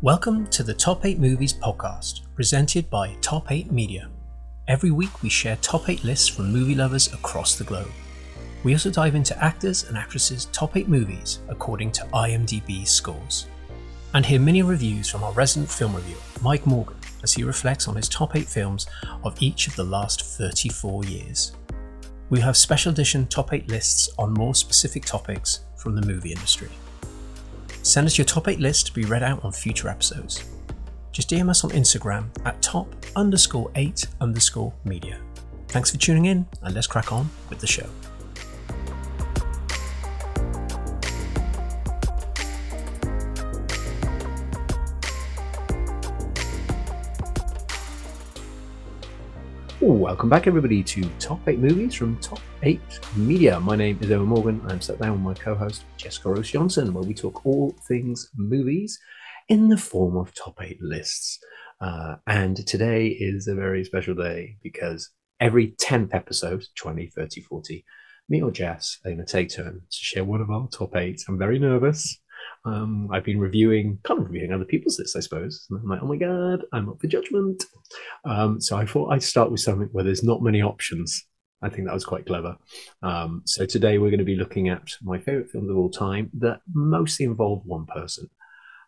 Welcome to the Top 8 Movies Podcast, presented by Top 8 Media. Every week we share Top 8 lists from movie lovers across the globe. We also dive into actors and actresses' Top 8 movies according to IMDb scores. And hear mini reviews from our resident film reviewer, Mike Morgan, as he reflects on his Top 8 films of each of the last 34 years. We have special edition Top 8 lists on more specific topics from the movie industry. Send us your top 8 list to be read out on future episodes. Just DM us on Instagram at top_8_media. Thanks for tuning in, and let's crack on with the show. Welcome back, everybody, to Top 8 Movies from Top 8 Media. My name is Owen Morgan. I'm sat down with my co-host, Jessica Rose-Johnson, where we talk all things movies in the form of Top 8 lists. And today is a very special day because every 10th episode, 20, 30, 40, me or Jess are going to take turns to share one of our Top 8s. I'm very nervous. I've been reviewing other people's lists, I suppose. And I'm like, oh my God, I'm up for judgment. So I thought I'd start with something where there's not many options. I think that was quite clever. So today we're going to be looking at my favorite films of all time that mostly involve one person.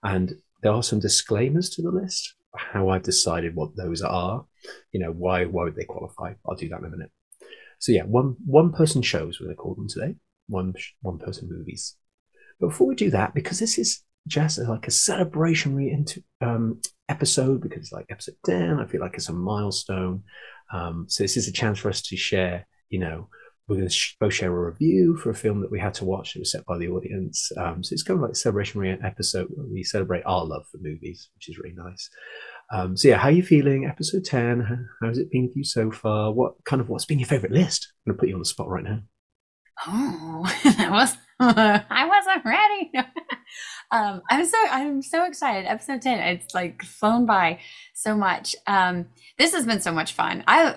And there are some disclaimers to the list, how I've decided what those are. You know, why would they qualify? I'll do that in a minute. So yeah, one person shows, we're going to call them today. One person movies. But before we do that, because this is just like a celebrationary episode, because it's like episode 10, I feel like it's a milestone. So this is a chance for us to share, you know, we're going to both share a review for a film that we had to watch that was set by the audience. So it's kind of like a celebrationary episode where we celebrate our love for movies, which is really nice. So yeah, how are you feeling? Episode 10, how's it been for you so far? What's been your favourite list? I'm going to put you on the spot right now. Oh, I wasn't ready. I'm so excited. Episode 10, it's like flown by so much. This has been so much fun. I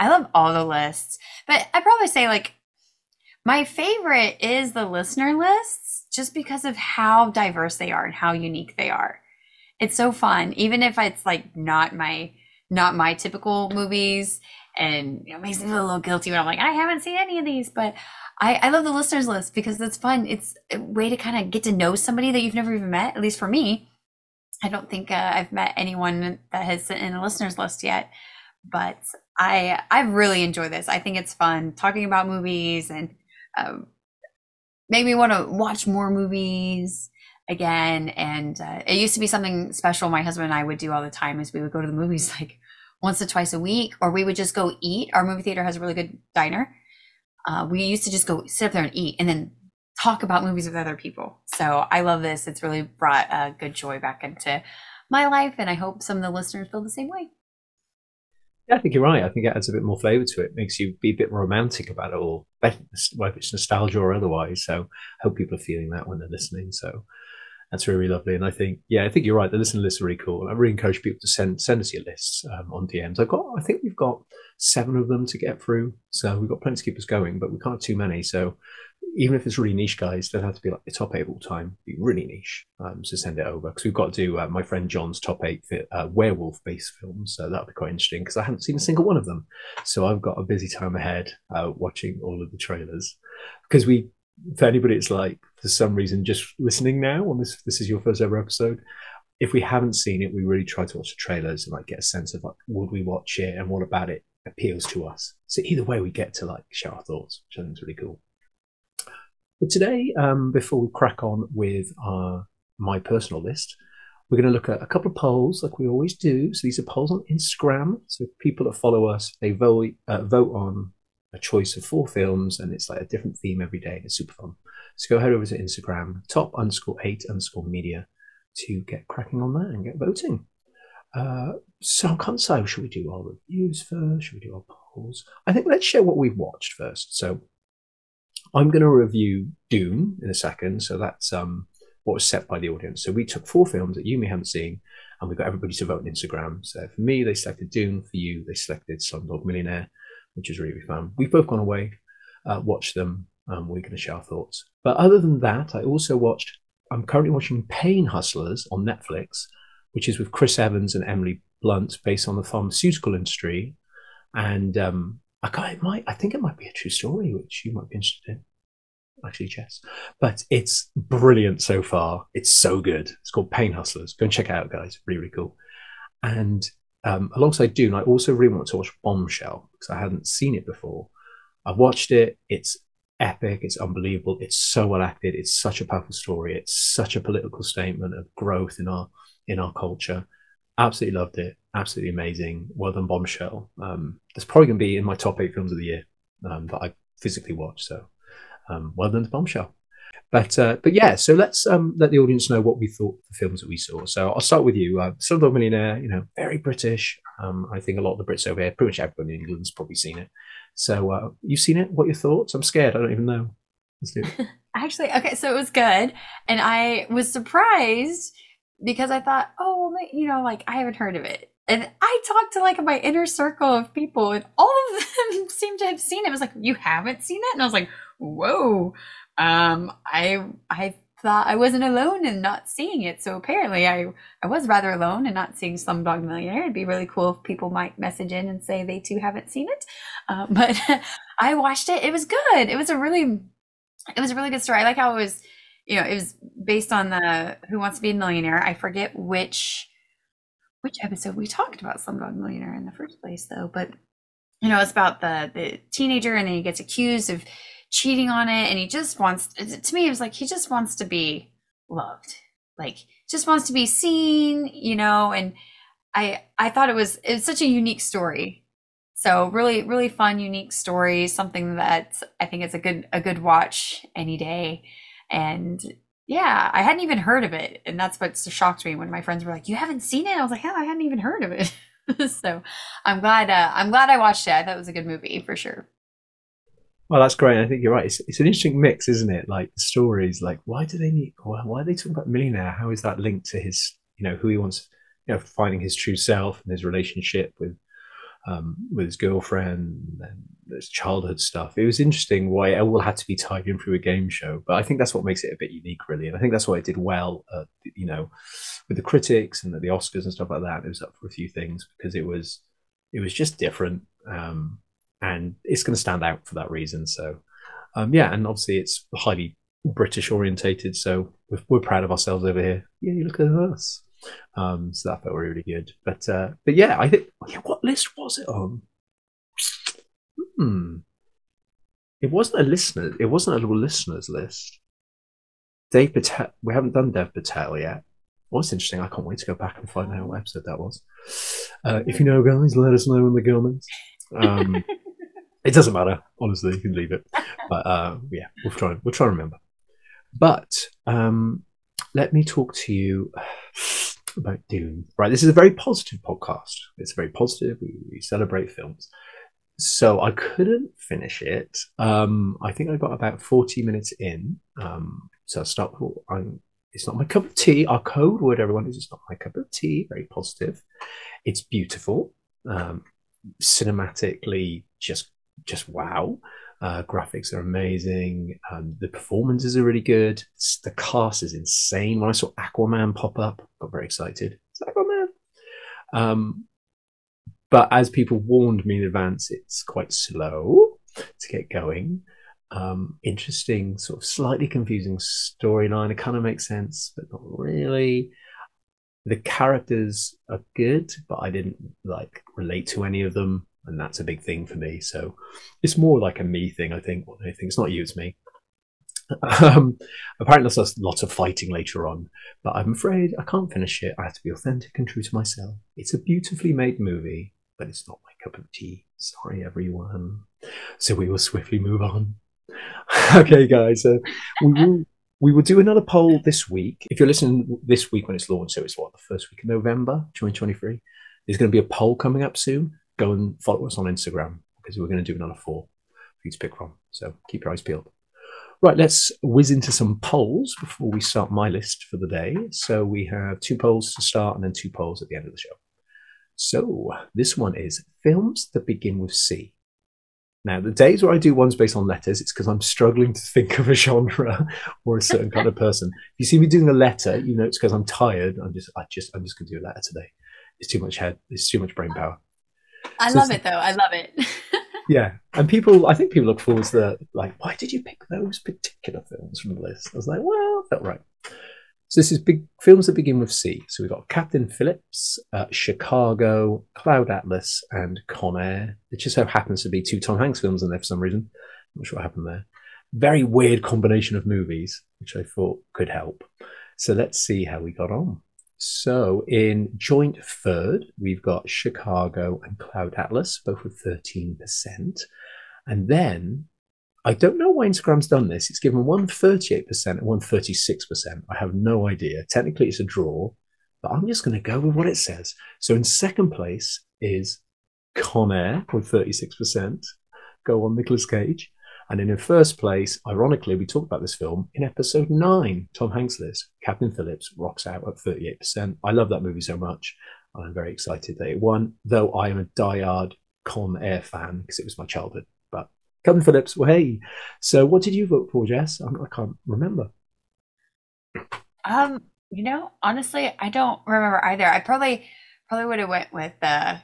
love all the lists, but I'd probably say like my favorite is the listener lists just because of how diverse they are and how unique they are. It's so fun. Even if it's like not my typical movies, and it makes me feel a little guilty when I'm like, I haven't seen any of these, but I love the listeners list because it's fun. It's a way to kind of get to know somebody that you've never even met. At least for me, I don't think I've met anyone that has sent in a listeners list yet, but I really enjoy this. I think it's fun talking about movies and made me want to watch more movies again. And it used to be something special my husband and I would do all the time is we would go to the movies like once or twice a week, or we would just go eat. Our movie theater has a really good diner. We used to just go sit up there and eat and then talk about movies with other people. So I love this. It's really brought a good joy back into my life. And I hope some of the listeners feel the same way. Yeah, I think you're right. I think it adds a bit more flavor to it. It makes you be a bit romantic about it all, whether it's nostalgia or otherwise. So I hope people are feeling that when they're listening. So that's really lovely. And I think you're right. The listener lists are really cool. I really encourage people to send us your lists on DMs. I think we've got 7 of them to get through. So we've got plenty to keep us going, but we can't have too many. So even if it's really niche, guys, it doesn't have to be like the top 8 all time. It'd be really niche. So send it over because we've got to do my friend John's top 8 werewolf-based films. So that'll be quite interesting because I haven't seen a single one of them. So I've got a busy time ahead watching all of the trailers because for anybody, it's like for some reason just listening now on this is your first ever episode. If we haven't seen it, we really try to watch the trailers and like get a sense of like would we watch it and what about it appeals to us. So either way, we get to like share our thoughts, which I think is really cool. But today, before we crack on with my personal list, we're going to look at a couple of polls like we always do. So these are polls on Instagram. So people that follow us, they vote on a choice of 4 films, and it's like a different theme every day. It's super fun. So go head over to Instagram, top_8_media, to get cracking on that and get voting. So I can't decide, should we do our reviews first? Should we do our polls? I think let's share what we've watched first. So I'm going to review Dune in a second. So that's what was set by the audience. So we took 4 films that you may haven't seen, and we got everybody to vote on Instagram. So for me, they selected Dune. For you, they selected Slumdog Millionaire, which is really, really fun. We've both gone away, watched them. We're going to share our thoughts. But other than that, I'm currently watching Pain Hustlers on Netflix, which is with Chris Evans and Emily Blunt, based on the pharmaceutical industry. And I think it might be a true story, which you might be interested in. Actually, Jess. But it's brilliant so far. It's so good. It's called Pain Hustlers. Go and check it out, guys. Really, really cool. And alongside Dune, I also really want to watch Bombshell because I hadn't seen it before. I've watched it. It's epic. It's unbelievable. It's so well acted. It's such a powerful story. It's such a political statement of growth in our culture. Absolutely loved it. Absolutely amazing. Well done, Bombshell. That's probably going to be in my top 8 films of the year that I physically watch. So well done to Bombshell. But yeah, so let's let the audience know what we thought of the films that we saw. So I'll start with you. Slumdog Millionaire, very British. I think a lot of the Brits over here, pretty much everyone in England's probably seen it. So you've seen it. What are your thoughts? I'm scared. I don't even know. Let's do it. Actually, okay, so it was good. And I was surprised because I thought, oh, I haven't heard of it. And I talked to my inner circle of people and all of them seemed to have seen it. It was like, you haven't seen it? And I was like, whoa. I thought I wasn't alone in not seeing it. So apparently I was rather alone in not seeing Slumdog Millionaire. It'd be really cool if people might message in and say they too haven't seen it. But I watched it. It was good. It was a really good story. I like how it was, it was based on the Who Wants to Be a Millionaire. I forget which episode we talked about Slumdog Millionaire in the first place though. But it's about the teenager and then he gets accused of cheating on it, and he just wants, to me it was like he just wants to be loved, just wants to be seen, and I thought it's such a unique story. So really, really fun, unique story, something that I think is a good watch any day. And yeah, I hadn't even heard of it, and that's what shocked me when my friends were like, you haven't seen it? I was like, yeah, I hadn't even heard of it. So I'm glad I watched it. I thought it was a good movie for sure. Well, that's great. I think you're right. It's an interesting mix, isn't it? The stories, why are they talking about millionaire? How is that linked to his, who he wants, finding his true self and his relationship with his girlfriend and his childhood stuff. It was interesting why it all had to be tied in through a game show. But I think that's what makes it a bit unique, really. And I think that's why it did well, with the critics and the Oscars and stuff like that. It was up for a few things because it was just different. And it's going to stand out for that reason. So, and obviously it's highly British orientated. So we're proud of ourselves over here. Yeah, you look at us. So that felt really good. But yeah, I think, what list was it on? It wasn't a listener. It wasn't a listener's list. Dev Patel. We haven't done Dev Patel yet. What's interesting, I can't wait to go back and find out what episode that was. If you know, guys, let us know in the comments. It doesn't matter, honestly, you can leave it. But yeah, we'll try and remember. But let me talk to you about Dune. Right, this is a very positive podcast. It's very positive. We celebrate films. So I couldn't finish it. I think I got about 40 minutes in. So I'll start with it's not my cup of tea. Our code word, everyone, is it's not my cup of tea. Very positive. It's beautiful. Cinematically, just wow. Graphics are amazing. The performances are really good. The cast is insane. When I saw Aquaman pop up, I got very excited. It's Aquaman. But as people warned me in advance, it's quite slow to get going. Interesting, sort of slightly confusing storyline. It kind of makes sense, but not really. The characters are good, but I didn't relate to any of them, and that's a big thing for me. So it's more like a me thing, I think. Well, I think it's not you, it's me. Apparently there's lots of fighting later on, but I'm afraid I can't finish it. I have to be authentic and true to myself. It's a beautifully made movie, but it's not my cup of tea. Sorry, everyone. So we will swiftly move on. Okay, guys, we will do another poll this week. If you're listening this week when it's launched, so it's the first week of November, 2023, there's going to be a poll coming up soon. Go and follow us on Instagram because we're going to do another 4 for you to pick from. So keep your eyes peeled. Right, let's whiz into some polls before we start my list for the day. So we have 2 polls to start and then 2 polls at the end of the show. So this one is films that begin with C. Now, the days where I do ones based on letters, it's because I'm struggling to think of a genre or a certain kind of person. If you see me doing a letter, you know it's because I'm tired. I'm just going to do a letter today. It's too much head. It's too much brain power. I love it, though. I love it. Yeah. And I think people look forward to the, like, why did you pick those particular films from the list? I was like, well, felt right. So this is big films that begin with C. So we've got Captain Phillips, Chicago, Cloud Atlas, and Con Air. It just so happens to be two Tom Hanks films in there for some reason. I'm not sure what happened there. Very weird combination of movies, which I thought could help. So let's see how we got on. So in joint third, we've got Chicago and Cloud Atlas, both with 13%. And then... I don't know why Instagram's done this. It's given one 38% and one 36%. I have no idea. Technically, it's a draw, but I'm just going to go with what it says. So in second place is Con Air with 36%. Go on, Nicolas Cage. And then in first place, ironically, we talked about this film in episode 9, Tom Hanks list. Captain Phillips rocks out at 38%. I love that movie so much. I'm very excited that it won, though I am a diehard Con Air fan because it was my childhood. Captain Phillips, well, hey. So what did you vote for, Jess? I can't remember. You know, honestly, I don't remember either. I probably would have went with I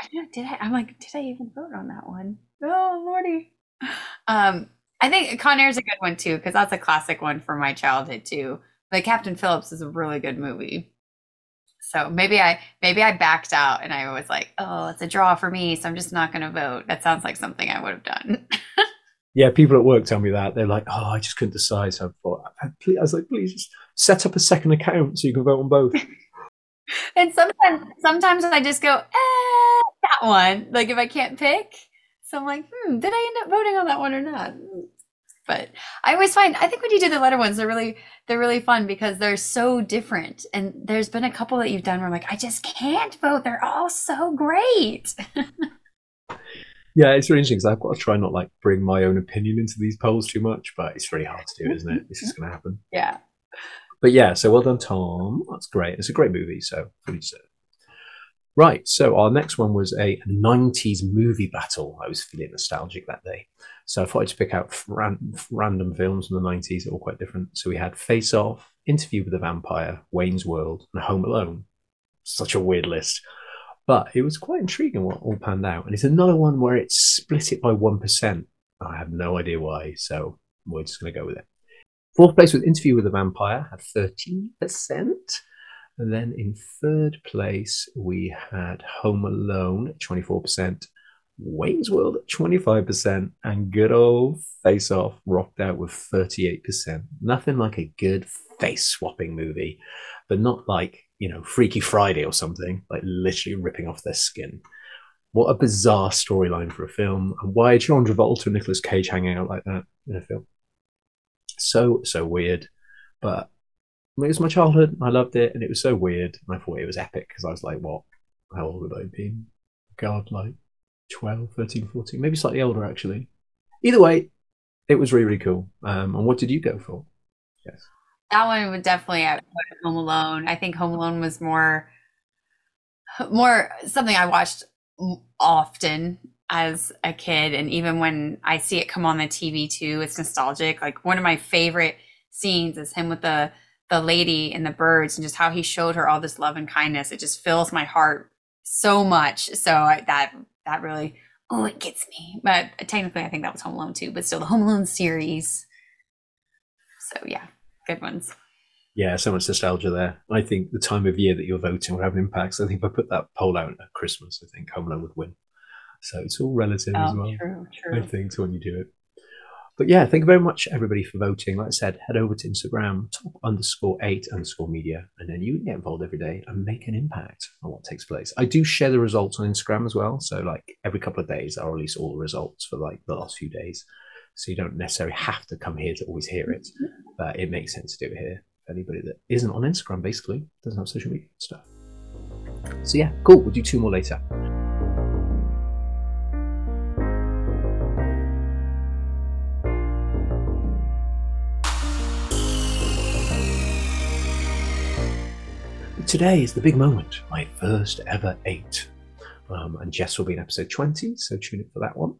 don't know, did I? I'm like, did I even vote on that one? Oh, Lordy. I think Con Air's a good one, too, because that's a classic one from my childhood, too. But Captain Phillips is a really good movie. So maybe I backed out and I was like, oh, it's a draw for me, so I'm just not going to vote. That sounds like something I would have done. Yeah, people at work tell me that. They're like, oh, I just couldn't decide. So I was like, please just set up a second account so you can vote on both. And sometimes I just go, that one. Like if I can't pick. So I'm like, did I end up voting on that one or not? But I always find, I think when you do the letter ones, they're really fun because they're so different. And there's been a couple that you've done where I'm like, I just can't vote. They're all so great. Yeah, it's really interesting because I've got to try not like bring my own opinion into these polls too much, but it's very hard to do, isn't it? This is going to happen. Yeah. But yeah, so well done, Tom. That's great. It's a great movie, so pretty deserved. Right, so our next one was a 90s movie battle. I was feeling nostalgic that day. So I thought I'd just pick out random films from the 90s that were quite different. So we had Face Off, Interview with a Vampire, Wayne's World, and Home Alone. Such a weird list. But it was quite intriguing what all panned out. And it's another one where it split it by 1%. I have no idea why, so we're just going to go with it. Fourth place was Interview with a Vampire, had 13%. And then in third place, we had Home Alone at 24%, Wayne's World at 25%, and good old Face Off rocked out with 38%. Nothing like a good face-swapping movie, but not like, you know, Freaky Friday or something, like literally ripping off their skin. What a bizarre storyline for a film. And why are John Travolta and Nicolas Cage hanging out like that in a film? So weird, but... it was my childhood. I loved it, and it was so weird. I thought it was epic because I was like, what? How old would I be? God, like 12, 13, 14, maybe slightly older, actually. Either way, it was really, really cool. And what did you go for? Yes. That one would definitely have Home Alone. I think Home Alone was more something I watched often as a kid. And even when I see it come on the TV, too, it's nostalgic. Like one of my favorite scenes is him with the lady and the birds and just how he showed her all this love and kindness. It just fills my heart so much. So that really, it gets me. But technically I think that was Home Alone too, but still the Home Alone series. So yeah, good ones. Yeah, so much nostalgia there. I think the time of year that you're voting will have impacts. I think if I put that poll out at Christmas, I think Home Alone would win. So it's all relative as well. True. I think to when you do it. But yeah, thank you very much, everybody, for voting. Like I said, head over to Instagram, top_8_media, and then you can get involved every day and make an impact on what takes place. I do share the results on Instagram as well. So like every couple of days, I'll release all the results for like the last few days. So you don't necessarily have to come here to always hear it, but it makes sense to do it here. Anybody that isn't on Instagram, basically, doesn't have social media stuff. So yeah, cool. We'll do 2 more later. Today is the big moment, my first ever 8. And Jess will be in episode 20, so tune in for that one.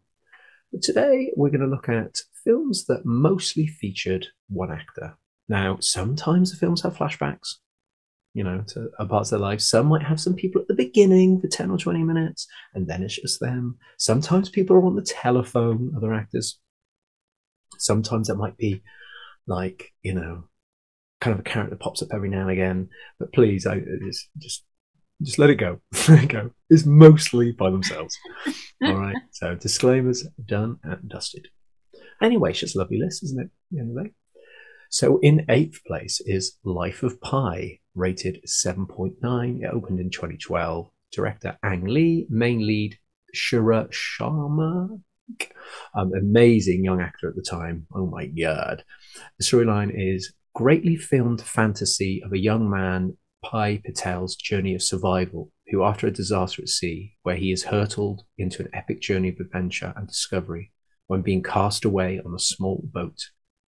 But today we're going to look at films that mostly featured one actor. Now, sometimes the films have flashbacks, you know, to parts of their lives. Some might have some people at the beginning for 10 or 20 minutes, and then it's just them. Sometimes people are on the telephone, other actors. Sometimes that might be like, you know, kind of a character pops up every now and again. But please, just let it go. Let it go. It's mostly by themselves. All right. So disclaimers, done and dusted. Anyway, it's just a lovely list, isn't it? The end of the day. So in 8th place is Life of Pi, rated 7.9. It opened in 2012. Director Ang Lee, main lead Shira Sharma. Amazing young actor at the time. Oh my God. The storyline is greatly filmed fantasy of a young man, Pai Patel's journey of survival, who after a disaster at sea, where he is hurtled into an epic journey of adventure and discovery, when being cast away on a small boat,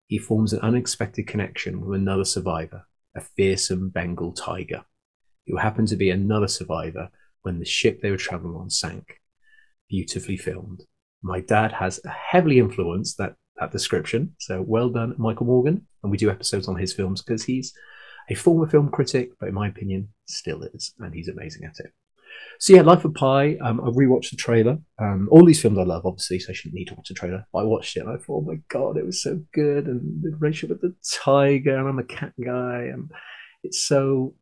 he forms an unexpected connection with another survivor, a fearsome Bengal tiger, who happened to be another survivor when the ship they were traveling on sank. Beautifully filmed. My dad has heavily influenced that description, so well done, Michael Morgan. And we do episodes on his films because he's a former film critic, but in my opinion, still is, and he's amazing at it. So yeah, Life of Pi, I rewatched the trailer. All these films I love, obviously, so I shouldn't need to watch the trailer. But I watched it and I thought, oh my God, it was so good. And the relationship with the tiger, and I'm a cat guy. And it's so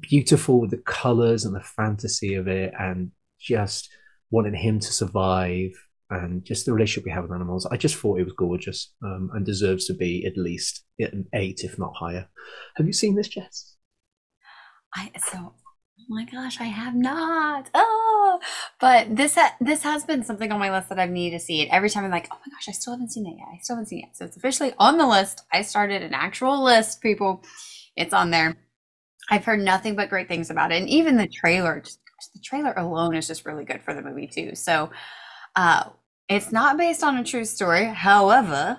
beautiful with the colours and the fantasy of it and just wanting him to survive and just the relationship we have with animals. I just thought it was gorgeous and deserves to be at least an 8, if not higher. Have you seen this, Jess? Oh my gosh, I have not. Oh, but this has been something on my list that I've needed to see. It every time I'm like, oh my gosh, I still haven't seen it yet. So it's officially on the list. I started an actual list, people. It's on there. I've heard nothing but great things about it, and even the trailer. The trailer alone is just really good for the movie too. So, it's not based on a true story. However,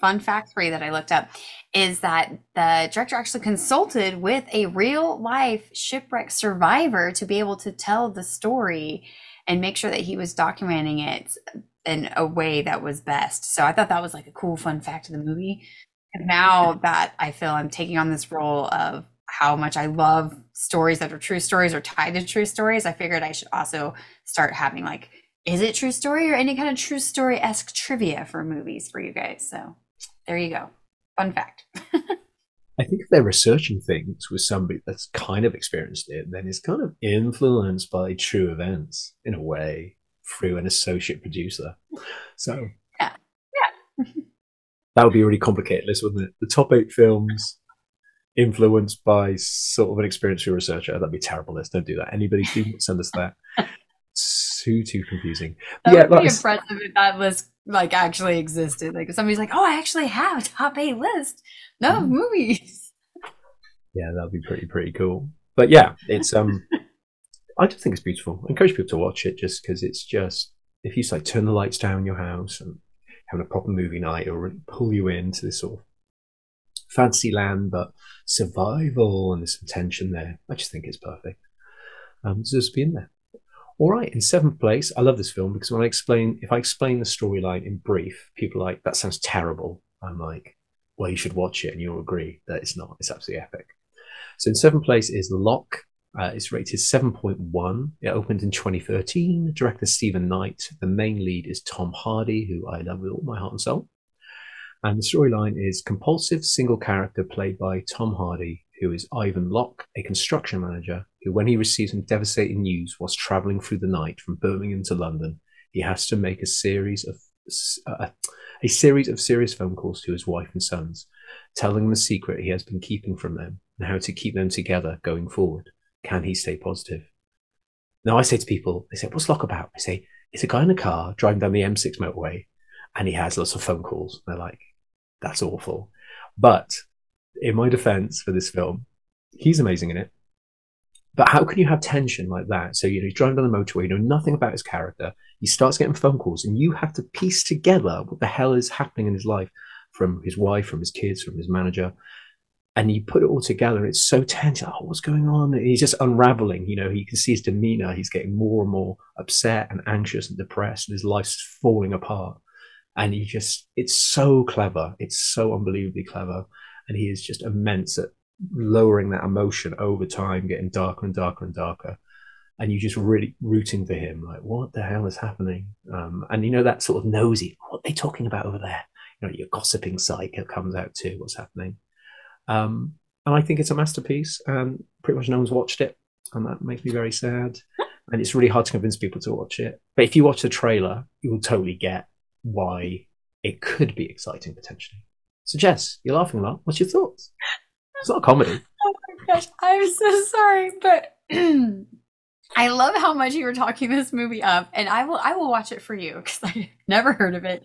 fun fact 3 that I looked up is that the director actually consulted with a real life shipwreck survivor to be able to tell the story and make sure that he was documenting it in a way that was best. So I thought that was like a cool fun fact of the movie. And now that I feel I'm taking on this role of how much I love stories that are true stories or tied to true stories, I figured I should also start having like, is it true story or any kind of true story-esque trivia for movies for you guys? So there you go. Fun fact. I think if they're researching things with somebody that's kind of experienced it, then it's kind of influenced by true events in a way through an associate producer. So yeah. That would be a really complicated list, wouldn't it? The top 8 films influenced by sort of an experienced researcher. That'd be a terrible list. Don't do that. Anybody do send us that. Too confusing. That would be impressive if that list like actually existed. Like if somebody's like, oh, I actually have a top 8 list. No movies. Yeah, that'd be pretty cool. But yeah, it's I just think it's beautiful. I encourage people to watch it just because it's just, if you like turn the lights down in your house and having a proper movie night, it'll really pull you into this sort of fantasy land but survival, and there's some tension there. I just think it's perfect. So just be in there. All right, in 7th place, I love this film because when if I explain the storyline in brief, people are like, that sounds terrible. I'm like, well, you should watch it and you'll agree that it's not. It's absolutely epic. So in 7th place is Locke. It's rated 7.1. It opened in 2013. Director Stephen Knight. The main lead is Tom Hardy, who I love with all my heart and soul. And the storyline is compulsive single character played by Tom Hardy, who is Ivan Locke, a construction manager, who when he receives some devastating news whilst travelling through the night from Birmingham to London, he has to make a series of serious phone calls to his wife and sons, telling them the secret he has been keeping from them and how to keep them together going forward. Can he stay positive? Now I say to people, they say, what's Locke about? I say, it's a guy in a car driving down the M6 motorway and he has lots of phone calls. And they're like, that's awful. But in my defense for this film, he's amazing in it. But how can you have tension like that? So, you know, he's driving down the motorway, you know nothing about his character. He starts getting phone calls and you have to piece together what the hell is happening in his life from his wife, from his kids, from his manager. And you put it all together, it's so tense. Oh, what's going on? And he's just unraveling. You know, you can see his demeanor. He's getting more and more upset and anxious and depressed, and his life's falling apart. And he just—it's so clever. It's so unbelievably clever. And he is just immense at lowering that emotion over time, getting darker and darker and darker. And you're just really rooting for him. Like, what the hell is happening? And you know that sort of nosy. What are they talking about over there? You know, your gossiping psycho comes out too. What's happening? And I think it's a masterpiece. Pretty much no one's watched it, and that makes me very sad. And it's really hard to convince people to watch it. But if you watch the trailer, you will totally get why it could be exciting potentially. So Jess, you're laughing a lot. What's your thoughts? It's not a comedy. Oh my gosh, I'm so sorry, but I love how much you were talking this movie up, and I will watch it for you because I never heard of it,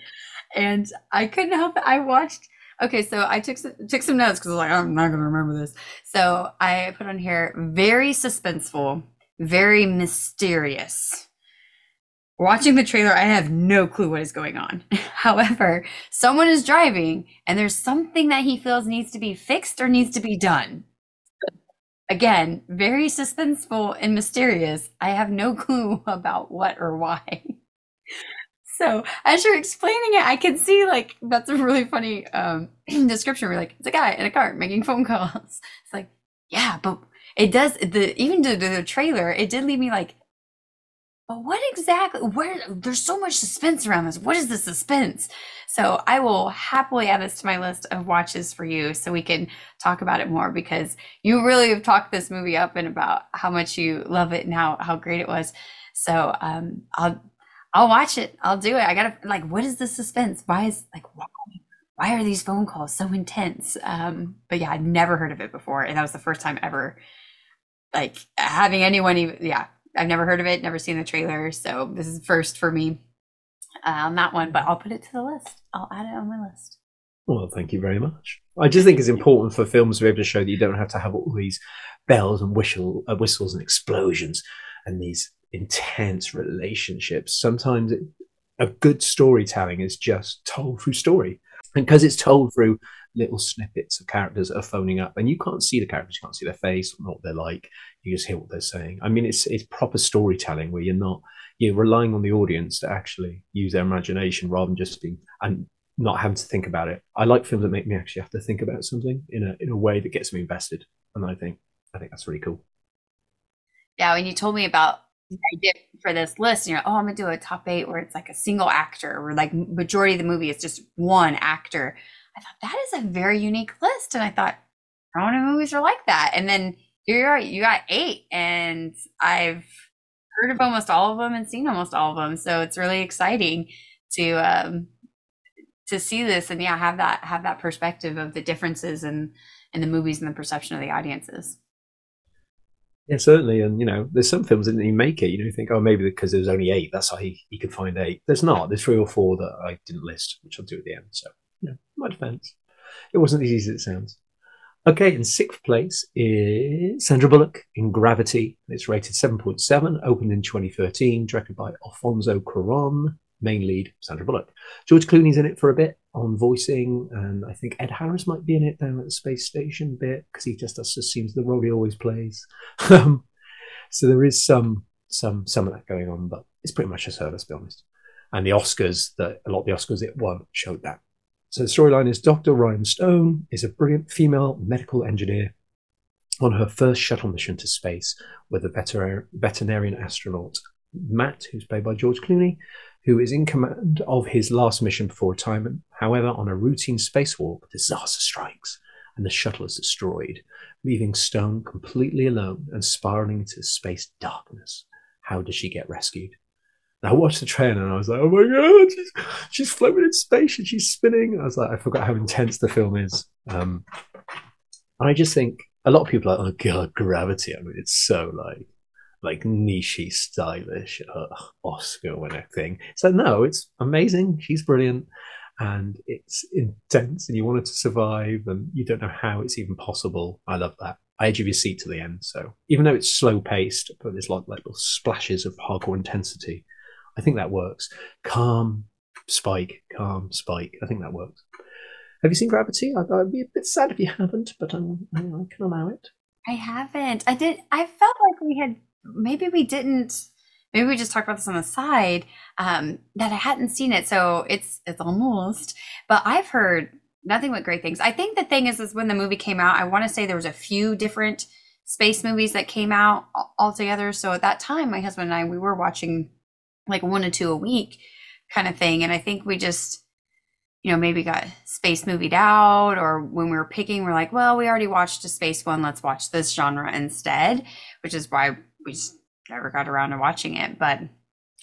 and I couldn't help it. I watched. Okay, so I took some notes because I was like, I'm not going to remember this. So I put on here, very suspenseful, very mysterious. Watching the trailer, I have no clue what is going on. However, someone is driving and there's something that he feels needs to be fixed or needs to be done. Again, very suspenseful and mysterious. I have no clue about what or why. So as you're explaining it, I can see, like, that's a really funny description. We're like, it's a guy in a car making phone calls. It's like, yeah, but it does, even the trailer, it did leave me like, but what exactly, where, there's so much suspense around this. What is the suspense? So I will happily add this to my list of watches for you so we can talk about it more, because you really have talked this movie up and about how much you love it and how great it was. So I'll watch it. I'll do it. I gotta, like, what is the suspense? Why is, like, why are these phone calls so intense? But yeah, I'd never heard of it before. And that was the first time ever, like, having anyone even, yeah, I've never heard of it, never seen the trailer. So this is first for me on that one, but I'll put it to the list. I'll add it on my list. Well, thank you very much. I just think it's important for films to be able to show that you don't have to have all these bells and whistles and explosions and these intense relationships. Sometimes a good storytelling is just told through story, and because it's told through little snippets of characters that are phoning up, and you can't see the characters, you can't see their face or what they're like, you just hear what they're saying. I mean, it's proper storytelling where you're relying on the audience to actually use their imagination rather than just being and not having to think about it. I like films that make me actually have to think about something in a way that gets me invested, and I think that's really cool. Yeah, when you told me about the idea for this list, you know, I'm gonna do a top 8 where it's like a single actor, where like majority of the movie is just one actor. I thought that is a very unique list, and I thought how many movies are like that? And then you're right, you got 8, and I've heard of almost all of them and seen almost all of them. So it's really exciting to see this and yeah, have that perspective of the differences in the movies and the perception of the audiences. Yeah, certainly. And, you know, there's some films that didn't even make it. You know, you think, oh, maybe because there was only 8, that's how he could find 8. There's not. There's 3 or 4 that I didn't list, which I'll do at the end. So, you know, my defense. It wasn't as easy as it sounds. Okay, in 6th place is Sandra Bullock in Gravity. It's rated 7.7, opened in 2013, directed by Alfonso Cuarón, main lead, Sandra Bullock. George Clooney's in it for a bit on voicing, and I think Ed Harris might be in it down at the space station bit, because he just seems the role he always plays. So there is some of that going on, but it's pretty much a service, to be honest. And the Oscars, a lot of the Oscars it won showed that. So the storyline is Dr. Ryan Stone is a brilliant female medical engineer on her first shuttle mission to space with a veterinarian astronaut, Matt, who's played by George Clooney, who is in command of his last mission before retirement. However, on a routine spacewalk, disaster strikes and the shuttle is destroyed, leaving Stone completely alone and spiraling into space darkness. How does she get rescued? And I watched the trailer and I was like, oh my God, she's floating in space and she's spinning. And I was like, I forgot how intense the film is. I just think a lot of people are like, oh God, Gravity. I mean, it's so like nichey, stylish, Oscar winner thing. So no, it's amazing. She's brilliant, and it's intense, and you want her to survive, and you don't know how it's even possible. I love that. I edge of your seat to the end. So even though it's slow paced, but there's like little splashes of hardcore intensity. I think that works. Calm spike. I think that works. Have you seen Gravity? I'd be a bit sad if you haven't, but I can allow it. I haven't. I felt like we had, maybe we didn't, maybe we just talked about this on the side, that I hadn't seen it. So it's almost, but I've heard nothing but great things. I think the thing is when the movie came out, I want to say there was a few different space movies that came out all together. So at that time, my husband and I, we were watching like one or two a week kind of thing. And I think we just, maybe got space movied out, or when we were picking, we're like, well, we already watched a space one, let's watch this genre instead, which is why we just never got around to watching it. But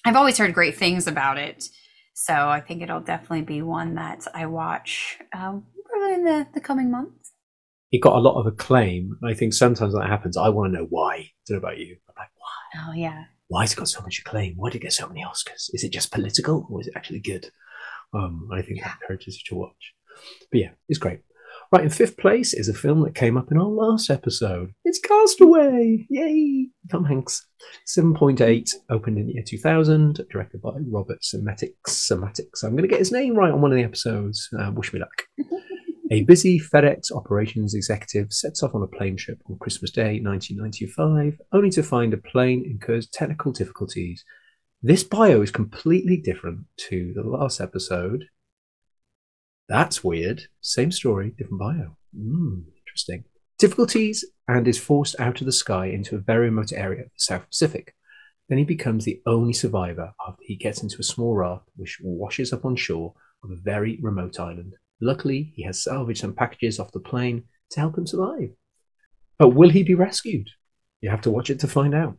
I've always heard great things about it. So I think it'll definitely be one that I watch probably in the coming months. It got a lot of acclaim. I think sometimes that happens. I want to know why. I don't know about you. I'm like, why? Oh, yeah. Why has it got so much acclaim? Why did it get so many Oscars? Is it just political, or is it actually good? I think that encourages you to watch. But yeah, it's great. Right, in fifth place is a film that came up in our last episode. It's Castaway! Yay! Tom Hanks. 7.8, opened in the year 2000, directed by Robert Zemeckis. I'm going to get his name right on one of the episodes. Wish me luck. A busy FedEx operations executive sets off on a plane trip on Christmas Day 1995, only to find a plane incurs technical difficulties. This bio is completely different to the last episode. That's weird. Same story, different bio. Interesting. Difficulties, and is forced out of the sky into a very remote area of the South Pacific. Then he becomes the only survivor after he gets into a small raft which washes up on shore of a very remote island. Luckily, he has salvaged some packages off the plane to help him survive. But will he be rescued? You have to watch it to find out.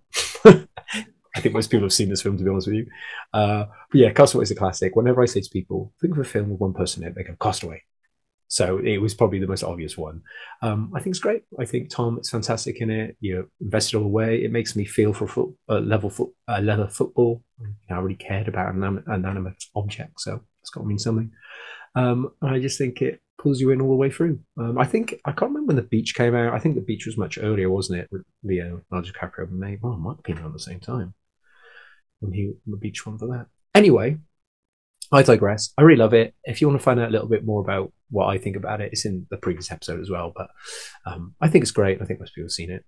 I think most people have seen this film, to be honest with you. But yeah, Castaway is a classic. Whenever I say to people, think of a film with one person in it, they go, Castaway. So it was probably the most obvious one. I think it's great. I think Tom is fantastic in it. You're invested all the way. It makes me feel for leather football. I really cared about an inanimate object, so it's got to mean something. And I just think it pulls you in all the way through. I can't remember when The Beach came out. I think The Beach was much earlier, wasn't it? With Leonardo DiCaprio and May. Well, it might have been around the same time when he the Beach one for that. Anyway, I digress. I really love it. If you want to find out a little bit more about what I think about it, it's in the previous episode as well. But I think it's great. I think most people have seen it.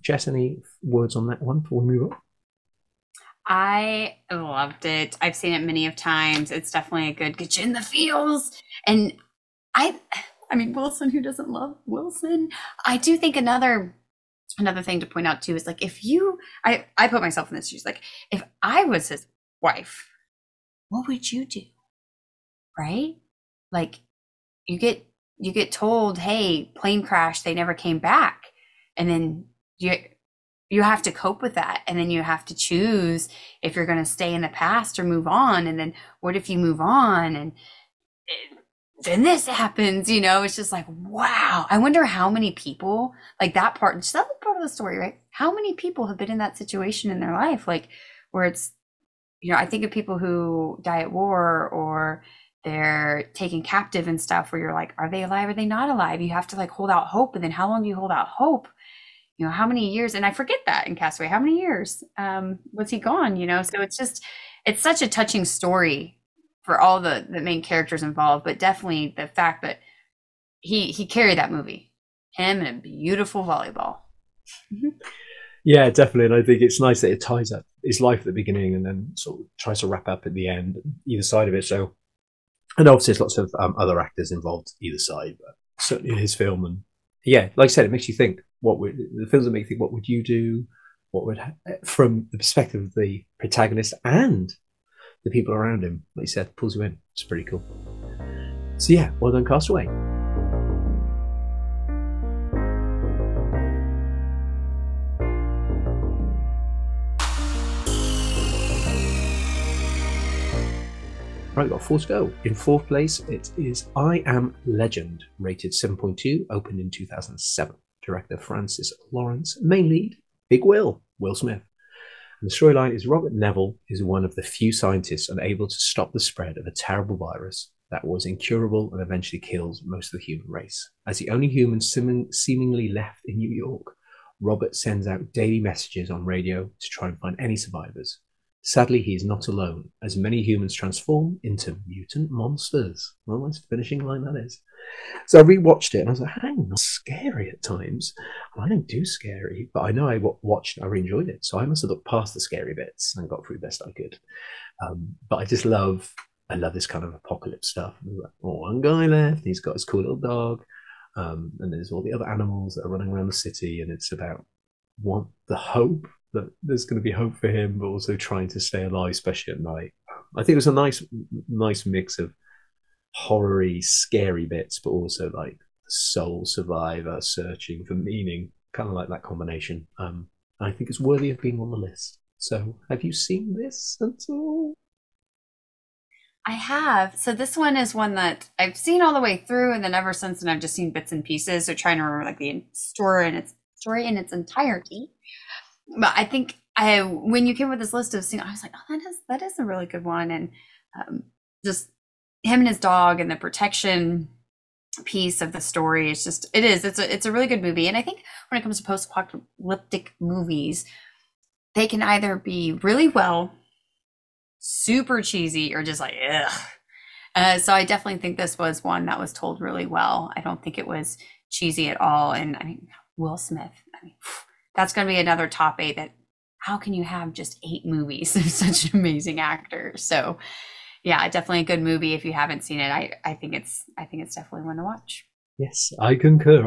Jess, any words on that one before we move on? I loved it. I've seen it many of times. It's definitely a good get you in the feels. And I mean, Wilson, who doesn't love Wilson? I do think another thing to point out too is like, if you, I put myself in this shoes, like if I was his wife, what would you do? Right? Like you get told, hey, plane crash, they never came back. And then you have to cope with that. And then you have to choose if you're going to stay in the past or move on. And then what if you move on and then this happens, it's just like, wow. I wonder how many people like that part of the story, right? How many people have been in that situation in their life? Like where it's, I think of people who die at war or they're taken captive and stuff where you're like, are they alive? Are they not alive? You have to like hold out hope. And then how long do you hold out hope? How many years? And I forget that in Castaway, how many years was he gone? So it's such a touching story for all the main characters involved, but definitely the fact that he carried that movie, him and a beautiful volleyball. Yeah, definitely. And I think it's nice that it ties up his life at the beginning and then sort of tries to wrap up at the end, either side of it. So, and obviously there's lots of other actors involved either side, but certainly in his film. And yeah, like I said, it makes you think. What would you do? What would, from the perspective of the protagonist and the people around him, like you said, pulls you in. It's pretty cool. So yeah, well done, Castaway. Right, we've got four to go. In fourth place, it is I Am Legend, rated 7.2, opened in 2007. Director Francis Lawrence, main lead, Big Will Smith. And the storyline is Robert Neville is one of the few scientists unable to stop the spread of a terrible virus that was incurable and eventually kills most of the human race. As the only human seemingly left in New York, Robert sends out daily messages on radio to try and find any survivors. Sadly, he is not alone, as many humans transform into mutant monsters. Well, nice finishing line that is. So I rewatched it and I was like, hang on, it's scary at times. And I don't do scary, but I know I watched, I really enjoyed it. So I must have looked past the scary bits and got through best I could. But I just love, this kind of apocalypse stuff. Like, oh, one guy left, and he's got his cool little dog. And there's all the other animals that are running around the city. And it's about the hope that there's going to be hope for him, but also trying to stay alive, especially at night. I think it was a nice mix of horror-y, scary bits, but also like soul survivor searching for meaning, kind of like that combination. I think it's worthy of being on the list. So have you seen this at all? I have. So this one is one that I've seen all the way through, and then ever since then I've just seen bits and pieces, so trying to remember like the story in its entirety. But I think when you came with this list of scenes, I was like, oh, that is a really good one. And just him and his dog and the protection piece of the story, it's a really good movie. And I think when it comes to post-apocalyptic movies, they can either be really well, super cheesy, or just like, ugh. So I definitely think this was one that was told really well. I don't think it was cheesy at all. And I mean, Will Smith, that's going to be another top 8 that how can you have just 8 movies of such an amazing actor? So yeah, definitely a good movie. If you haven't seen it, I think it's definitely one to watch. Yes, I concur,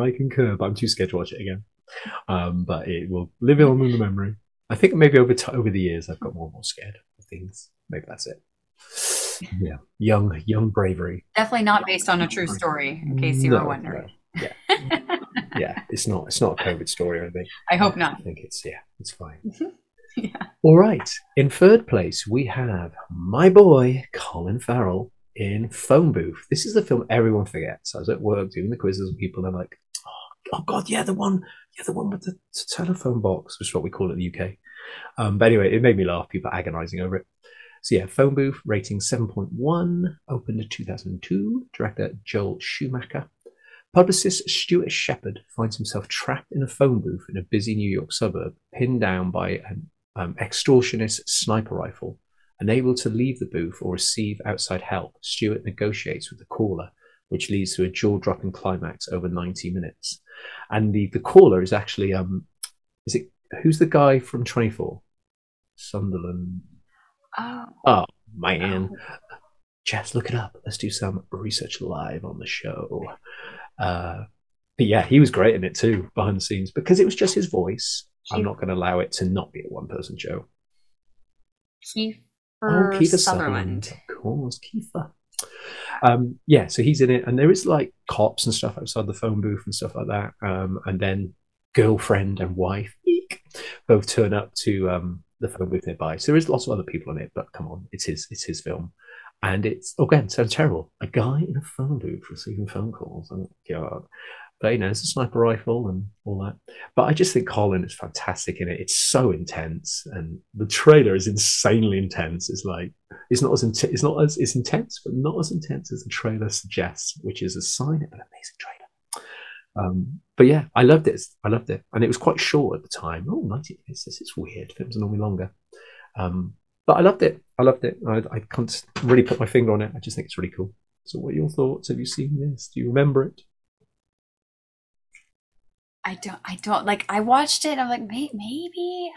but I'm too scared to watch it again. But it will live on in the memory. I think maybe over the years, I've got more and more scared of things. Maybe that's it. Yeah, young bravery. Definitely not based on a true story, in case you were wondering. No. Yeah. Yeah, it's not a COVID story or anything. I hope not. I think it's fine. Yeah. All right. In third place, we have my boy, Colin Farrell, in Phone Booth. This is the film everyone forgets. I was at work doing the quizzes and people are like, oh God, the one with the telephone box, which is what we call it in the UK. But anyway, it made me laugh. People are agonizing over it. So yeah, Phone Booth, rating 7.1, opened in 2002, director Joel Schumacher. Publicist Stuart Shepard finds himself trapped in a phone booth in a busy New York suburb, pinned down by an extortionist sniper rifle. Unable to leave the booth or receive outside help, Stuart negotiates with the caller, which leads to a jaw-dropping climax over 90 minutes. And the caller is actually, who's the guy from 24? Sunderland. Oh man. Oh. Jeff, look it up. Let's do some research live on the show. But yeah, he was great in it too, behind the scenes, because it was just his voice. I'm not going to allow it to not be a one-person show. Kiefer Sutherland. Of course, Kiefer. Yeah, so he's in it, and there is like cops and stuff outside the phone booth and stuff like that. And then girlfriend and wife both turn up to the phone booth nearby. So there is lots of other people in it, but come on, it's his film. And it's, again, sounds terrible. A guy in a phone booth receiving phone calls. Oh, God. But, you know, it's a sniper rifle and all that. But I just think Colin is fantastic in it. It's so intense. And the trailer is insanely intense. It's like, it's intense, but not as intense as the trailer suggests, which is a sign of an amazing trailer. But yeah, I loved it. And it was quite short at the time. Oh, 90 minutes. This is weird. Films are normally longer. But I loved it. I can't really put my finger on it. I just think it's really cool. So what are your thoughts? Have you seen this? Do you remember it? I don't like, I watched it and I'm like, maybe,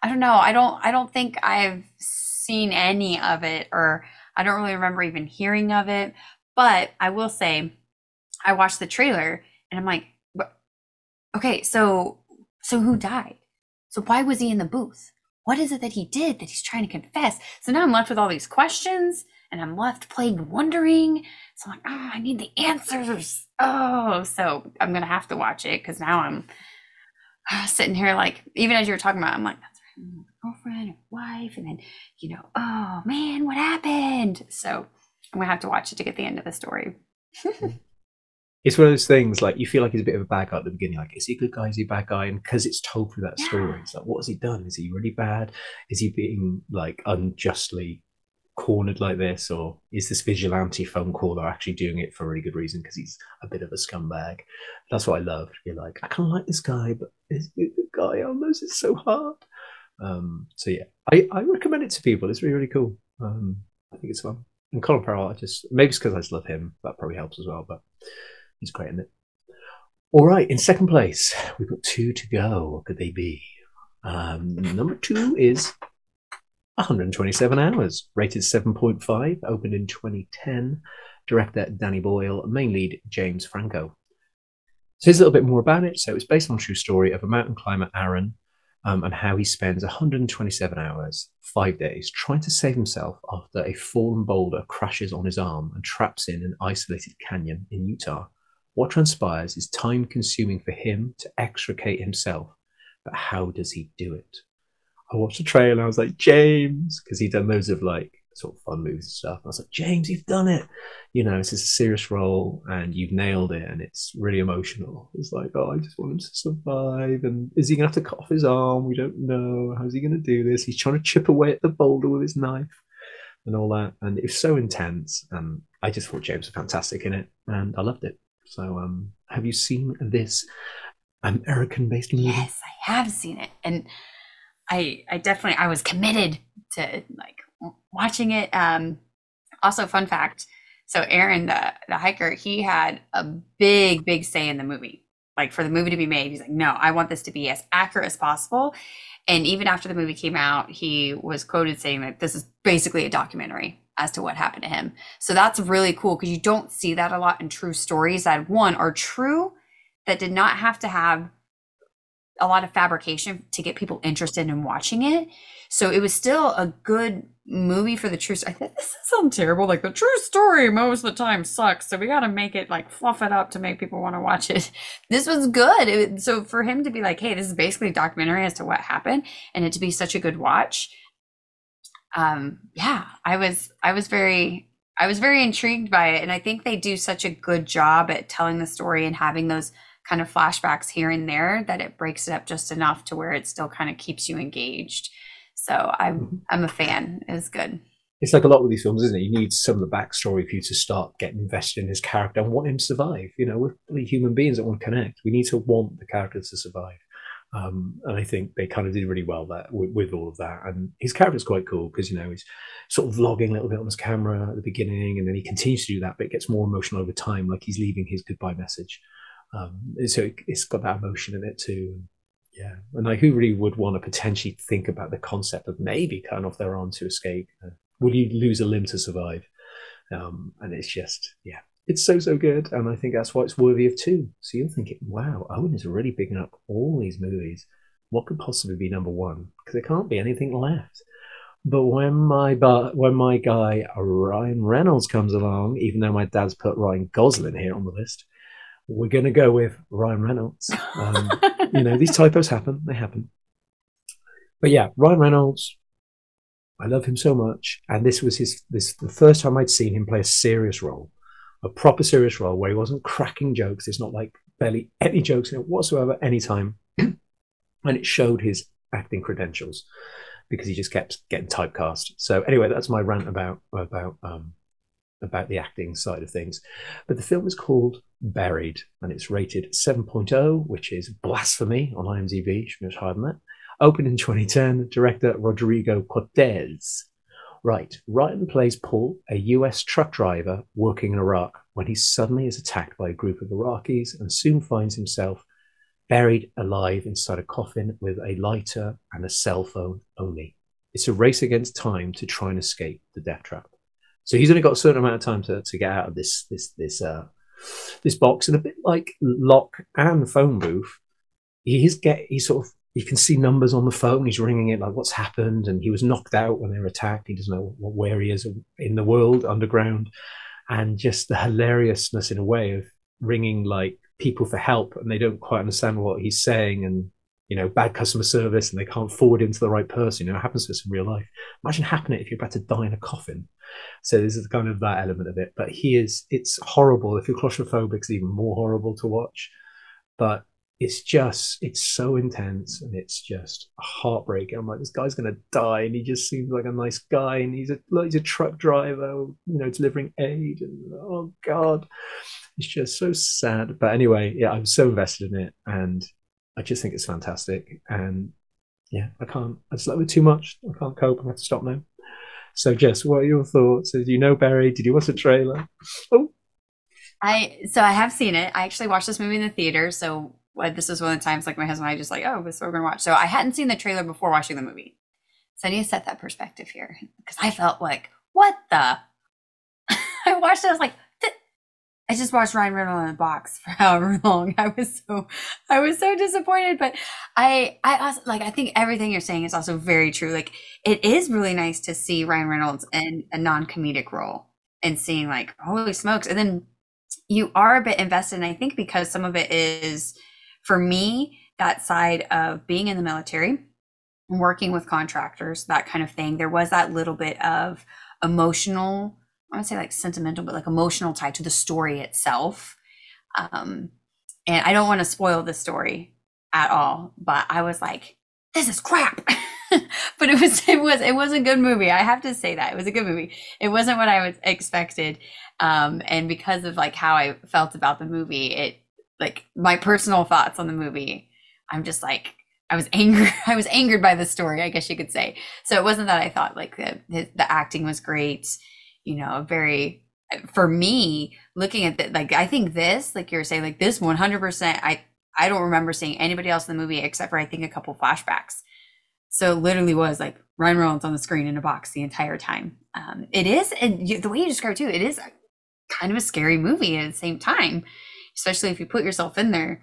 I don't know. I don't think I've seen any of it, or I don't really remember even hearing of it, but I will say I watched the trailer and I'm like, okay, so who died? So why was he in the booth? What is it that he did that he's trying to confess? So now I'm left with all these questions, and I'm left plagued wondering. So I'm like, oh, I need the answers. Oh, so I'm going to have to watch it, because now I'm sitting here like, even as you were talking about, I'm like, that's my girlfriend or wife. And then, you know, oh man, what happened? So I'm going to have to watch it to get the end of the story. It's one of those things, like, you feel like he's a bit of a bad guy at the beginning. Like, is he a good guy? Is he a bad guy? And because it's told through that story, it's like, what has he done? Is he really bad? Is he being, like, unjustly cornered like this? Or is this vigilante phone caller actually doing it for a really good reason because he's a bit of a scumbag? That's what I loved. You're like, I kind of like this guy, but this guy almost is so hard. So yeah, I recommend it to people. It's really, really cool. I think it's fun. And Colin Farrell, maybe it's because I just love him. That probably helps as well, but he's great in it. All right, in second place, we've got two to go. What could they be? Number two is 127 Hours, rated 7.5, opened in 2010. Director Danny Boyle, main lead James Franco. So here's a little bit more about it. So it's based on a true story of a mountain climber, Aaron, and how he spends 127 hours, 5 days, trying to save himself after a fallen boulder crashes on his arm and traps in an isolated canyon in Utah. What transpires is time-consuming for him to extricate himself, but how does he do it? I watched the trailer and I was like, James, because he'd done loads of sort of fun movies and stuff. And I was like, James, you've done it. It's a serious role and you've nailed it and it's really emotional. It's like, oh, I just want him to survive. And is he going to have to cut off his arm? We don't know. How's he going to do this? He's trying to chip away at the boulder with his knife and all that. And it was so intense. And I just thought James was fantastic in it and I loved it. So have you seen this American-based movie? Yes, I have seen it. And I definitely, I was committed to watching it. Also, fun fact, so Aaron, the hiker, he had a big, big say in the movie. For the movie to be made, he's like, no, I want this to be as accurate as possible. And even after the movie came out, he was quoted saying that this is basically a documentary as to what happened to him. So that's really cool because you don't see that a lot in true stories that one are true, that did not have to have a lot of fabrication to get people interested in watching it. So it was still a good movie for the true story. I think this sounds terrible. The true story most of the time sucks. So we got to make it fluff it up to make people want to watch it. This was good. So for him to be hey, this is basically a documentary as to what happened and it to be such a good watch. I was very intrigued by it. And I think they do such a good job at telling the story and having those kind of flashbacks here and there that it breaks it up just enough to where it still kind of keeps you engaged. So I'm a fan. It was good. It's a lot with these films, isn't it? You need some of the backstory for you to start getting invested in his character and want him to survive. We're human beings that want to connect. We need to want the characters to survive. And I think they kind of did really well that with all of that. And his character's quite cool because, he's sort of vlogging a little bit on his camera at the beginning and then he continues to do that, but it gets more emotional over time, he's leaving his goodbye message. So it's got that emotion in it too. And yeah. And who really would want to potentially think about the concept of maybe cutting off their arm to escape? Will you lose a limb to survive? And it's just, yeah, it's so, so good. And I think that's why it's worthy of two. So you're thinking, wow, Owen is really bigging up all these movies. What could possibly be number one? Because there can't be anything left. But when my guy Ryan Reynolds comes along, even though my dad's put Ryan Gosling here on the list, we're going to go with Ryan Reynolds. These typos happen. They happen. But yeah, Ryan Reynolds, I love him so much. And this was the first time I'd seen him play a serious role, a proper serious role where he wasn't cracking jokes. There's not barely any jokes in it whatsoever, anytime. And it showed his acting credentials because he just kept getting typecast. So anyway, that's my rant about the acting side of things. But the film is called Buried and it's rated 7.0, which is blasphemy on IMDb. It should be much higher than that. Opened in 2010, director Rodrigo Cortez. Right, Ryan plays Paul, a US truck driver working in Iraq, when he suddenly is attacked by a group of Iraqis and soon finds himself buried alive inside a coffin with a lighter and a cell phone only. It's a race against time to try and escape the death trap. So he's only got a certain amount of time to get out of this box, and a bit like Locke and Phone Booth, he can see numbers on the phone. He's ringing it what's happened, and he was knocked out when they were attacked. He doesn't know where he is in the world underground, and just the hilariousness in a way of ringing people for help, and they don't quite understand what he's saying, and bad customer service, and they can't forward him to the right person. It happens to us in real life. Imagine happening if you're about to die in a coffin. So this is kind of that element of it. But it's horrible. If you're claustrophobic, it's even more horrible to watch. But it's so intense and it's just heartbreaking. I'm like, this guy's going to die. And he just seems like a nice guy. And he's a truck driver, delivering aid. And oh God, it's just so sad. But anyway, yeah, I'm so invested in it. And I just think it's fantastic. And yeah, I can't, it's a little bit too much. I can't cope. I'm going to stop now. So Jess, what are your thoughts? Did you know Barry? Did you watch the trailer? Oh. I have seen it. I actually watched this movie in the theater. So this was one of the times, like, my husband and I just like, oh, this is what we're going to watch. So I hadn't seen the trailer before watching the movie. So I need to set that perspective here, because I felt like, what the? I watched it. I was like, I just watched Ryan Reynolds in a box for however long. I was so disappointed. But I also, like, I think everything you're saying is also very true. Like, it is really nice to see Ryan Reynolds in a non-comedic role and seeing, like, holy smokes. And then you are a bit invested. And I think because some of it is, for me, that side of being in the military, working with contractors, that kind of thing, there was that little bit of emotional, I would say, like, sentimental, but like emotional tie to the story itself. And I don't want to spoil the story at all, but I was like, this is crap. But it was a good movie. I have to say that it was a good movie. It wasn't what I was expected. And because of, like, how I felt about the movie, it, like, my personal thoughts on the movie, I'm just like, I was angered by the story, I guess you could say. So it wasn't that I thought, like, the acting was great. You know, very, for me, looking at the, like, I think this, like you were saying, like, this 100%, I don't remember seeing anybody else in the movie except for, I think, a couple flashbacks. So it literally was like Ryan Reynolds on the screen in a box the entire time. It is, and the way you describe it too, it is kind of a scary movie at the same time, especially if you put yourself in there.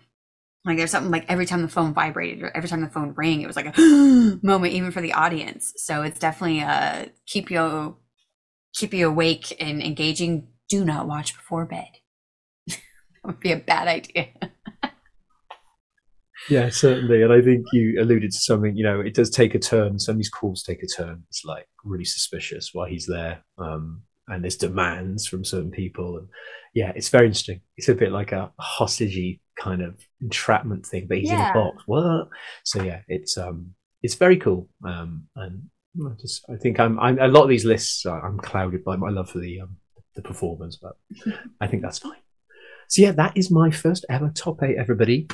Like, there's something, like, every time the phone vibrated or every time the phone rang, it was like a moment, even for the audience. So it's definitely a keep you awake and engaging. Do not watch before bed. That would be a bad idea. Yeah, certainly. And I think you alluded to something, you know, it does take a turn. Some of these calls take a turn. It's, like, really suspicious why he's there. And there's demands from certain people. And yeah, it's very interesting. It's a bit like a hostagey kind of entrapment thing, but he's in a box. What? So yeah, it's very cool. And I think I'm a lot of these lists, I'm clouded by my love for the performance, but I think that's fine. So yeah, that is my first ever Top 8, everybody,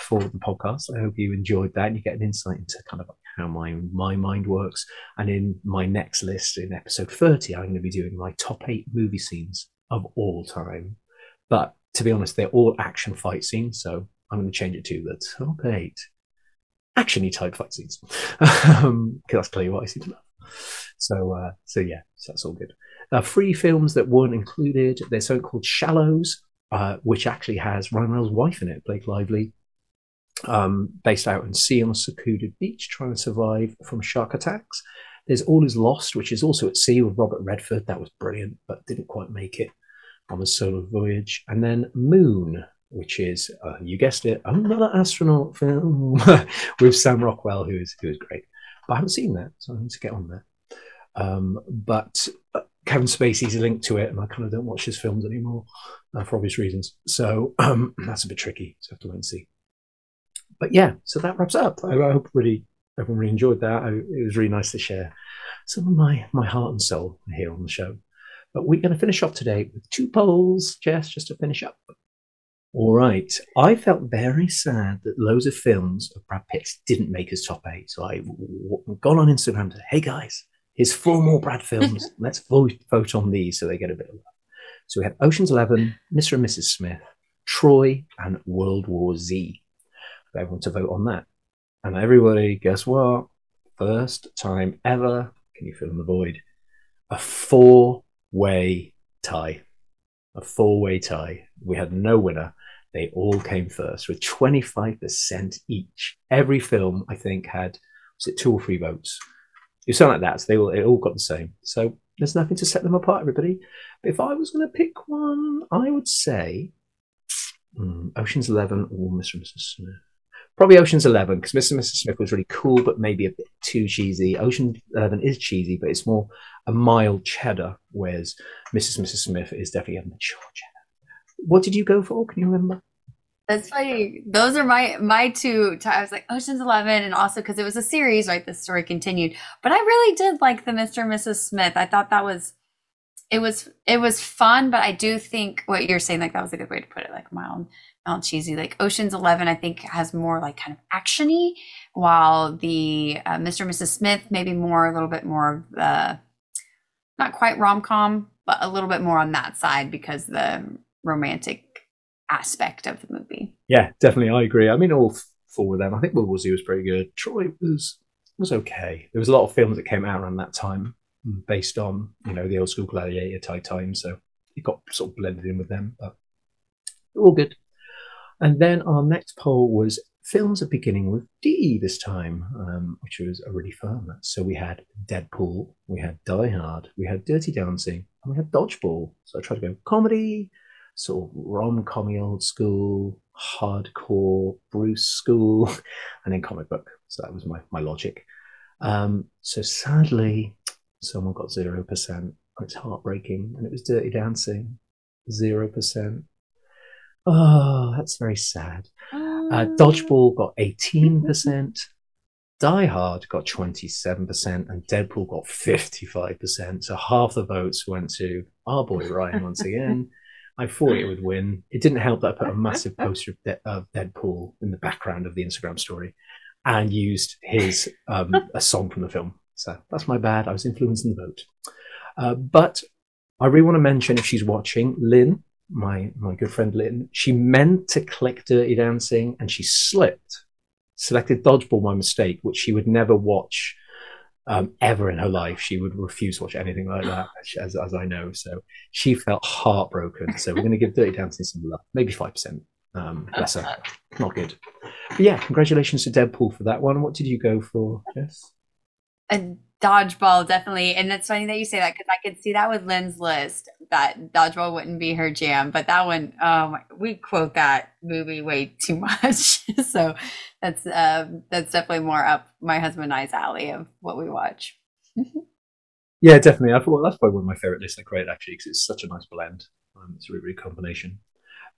for the podcast. I hope you enjoyed that and you get an insight into kind of how my mind works. And in my next list, in episode 30, I'm going to be doing my Top 8 movie scenes of all time. But to be honest, they're all action fight scenes, so I'm going to change it to the Top 8 action-y type fight scenes. Because that's clearly what I seem to love. So yeah, so that's all good. Three films that weren't included. They're so-called Shallows, which actually has Ryan Reynolds' wife in it, Blake Lively, based out in sea on a secluded beach, trying to survive from shark attacks. There's All Is Lost, which is also at sea with Robert Redford. That was brilliant, but didn't quite make it on a solo voyage. And then Moon, which is, you guessed it, another astronaut film with Sam Rockwell, who is great. But I haven't seen that, so I need to get on that. But Kevin Spacey's linked to it, and I kind of don't watch his films anymore for obvious reasons. So that's a bit tricky, so I have to wait and see. But yeah, so that wraps up. I hope everyone really enjoyed that. It was really nice to share some of my heart and soul here on the show. But we're going to finish off today with two polls, Jess, just to finish up. All right. I felt very sad that loads of films of Brad Pitt's didn't make his Top 8. So I've gone on Instagram and said, hey guys, here's 4 more Brad films. Let's vote on these so they get a bit of love. So we had Ocean's 11, Mr. and Mrs. Smith, Troy, and World War Z. I want to vote on that. And everybody, guess what? First time ever, can you fill in the void? A 4-way tie. A 4-way tie. We had no winner. They all came first with 25% each. Every film, I think, had, was it 2 or 3 votes? It was something like that. So it all got the same. So there's nothing to set them apart, everybody. But if I was going to pick one, I would say Ocean's 11 or Mr. and Mrs. Smith. Probably Ocean's 11, because Mr. and Mrs. Smith was really cool, but maybe a bit too cheesy. Ocean's 11 is cheesy, but it's more a mild cheddar, whereas Mrs. and Mrs. Smith is definitely a mature cheddar. What did you go for? Can you remember? That's funny. Those are my two. I was like Ocean's 11, and also because it was a series, right? The story continued. But I really did like the Mr. and Mrs. Smith. I thought that was it was fun, but I do think what you're saying, like, that was a good way to put it, like mild cheesy. Like Ocean's 11, I think, has more like kind of actiony, while the Mr. and Mrs. Smith maybe more a little bit more of not quite rom-com, but a little bit more on that side because the romantic aspect of the movie. Yeah, definitely, I agree. I mean, all four of them. I think World War Z was pretty good. Troy was okay. There was a lot of films that came out around that time based on, you know, the old school gladiator type time, so it got sort of blended in with them, but all good. And then our next poll was films are beginning with D this time, which was a really fun. So we had Deadpool, we had Die Hard, we had Dirty Dancing, and we had Dodgeball. So I tried to go comedy, sort of rom-commy old school, hardcore Bruce school, and then comic book. So that was my logic. So sadly, someone got 0%. It's heartbreaking. And it was Dirty Dancing, 0%. Oh, that's very sad. Dodgeball got 18%. Die Hard got 27%, and Deadpool got 55%. So half the votes went to our boy Ryan once again. I thought it would win. It didn't help that I put a massive poster of Deadpool in the background of the Instagram story and used his a song from the film. So that's my bad. I was influencing the vote. But I really want to mention, if she's watching, Lynn, my good friend Lynn, she meant to click Dirty Dancing and she slipped. Selected Dodgeball by mistake, which she would never watch ever in her life. She would refuse to watch anything like that, as I know. So she felt heartbroken. So we're going to give Dirty Dancing some love, maybe 5%. Bless her. Not good. But yeah, congratulations to Deadpool for that one. What did you go for, Jess? A Dodgeball, definitely. And it's funny that you say that, because I could see that with Lynn's list, that Dodgeball wouldn't be her jam. But that one, we quote that movie way too much. So that's definitely more up my husband and I's alley of what we watch. Yeah, definitely. I thought that's probably one of my favorite lists I created, actually, because it's such a nice blend. It's a really good combination.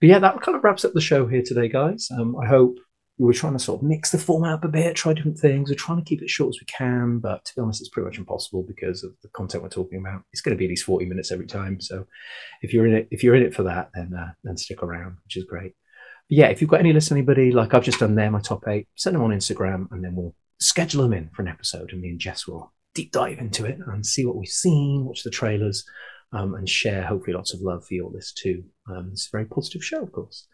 But yeah, that kind of wraps up the show here today, guys. I hope we were trying to sort of mix the format up a bit, try different things. We're trying to keep it short as we can, but to be honest, it's pretty much impossible because of the content we're talking about. It's going to be at least 40 minutes every time. So if you're in it for that, then stick around, which is great. But yeah, if you've got any lists, anybody, like I've just done there, my top 8, send them on Instagram, and then we'll schedule them in for an episode, and me and Jess will deep dive into it and see what we've seen, watch the trailers, and share hopefully lots of love for your list too. It's a very positive show, of course.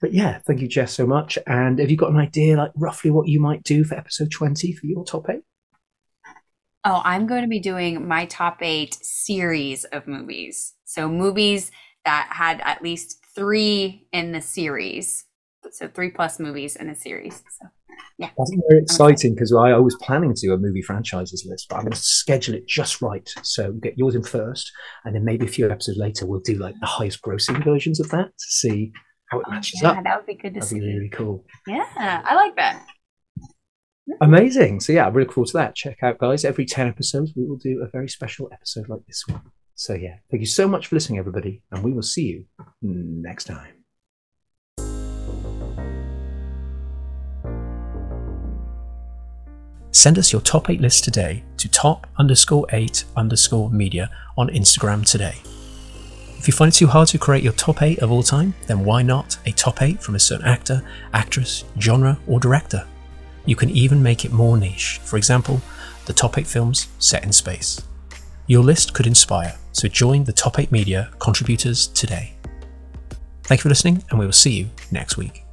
But yeah, thank you, Jess, so much. And have you got an idea, like roughly what you might do for episode 20 for your top 8? Oh, I'm going to be doing my top 8 series of movies. So movies that had at least 3 in the series. So 3+ movies in a series. So yeah, that's very exciting, because I was planning to do a movie franchises list, but I'm going to schedule it just right. So get yours in first, and then maybe a few episodes later we'll do like the highest grossing versions of that to see how it matches up. That would be good to see. That'd be really cool. Yeah, I like that. Amazing. So yeah, I'm really looking forward to that. Check out, guys. Every 10 episodes, we will do a very special episode like this one. So yeah, thank you so much for listening, everybody, and we will see you next time. Send us your top 8 list today to top_8_media on Instagram today. If you find it too hard to create your top 8 of all time, then why not a top 8 from a certain actor, actress, genre, or director? You can even make it more niche. For example, the top 8 films set in space. Your list could inspire, so join the Top 8 Media contributors today. Thank you for listening, and we will see you next week.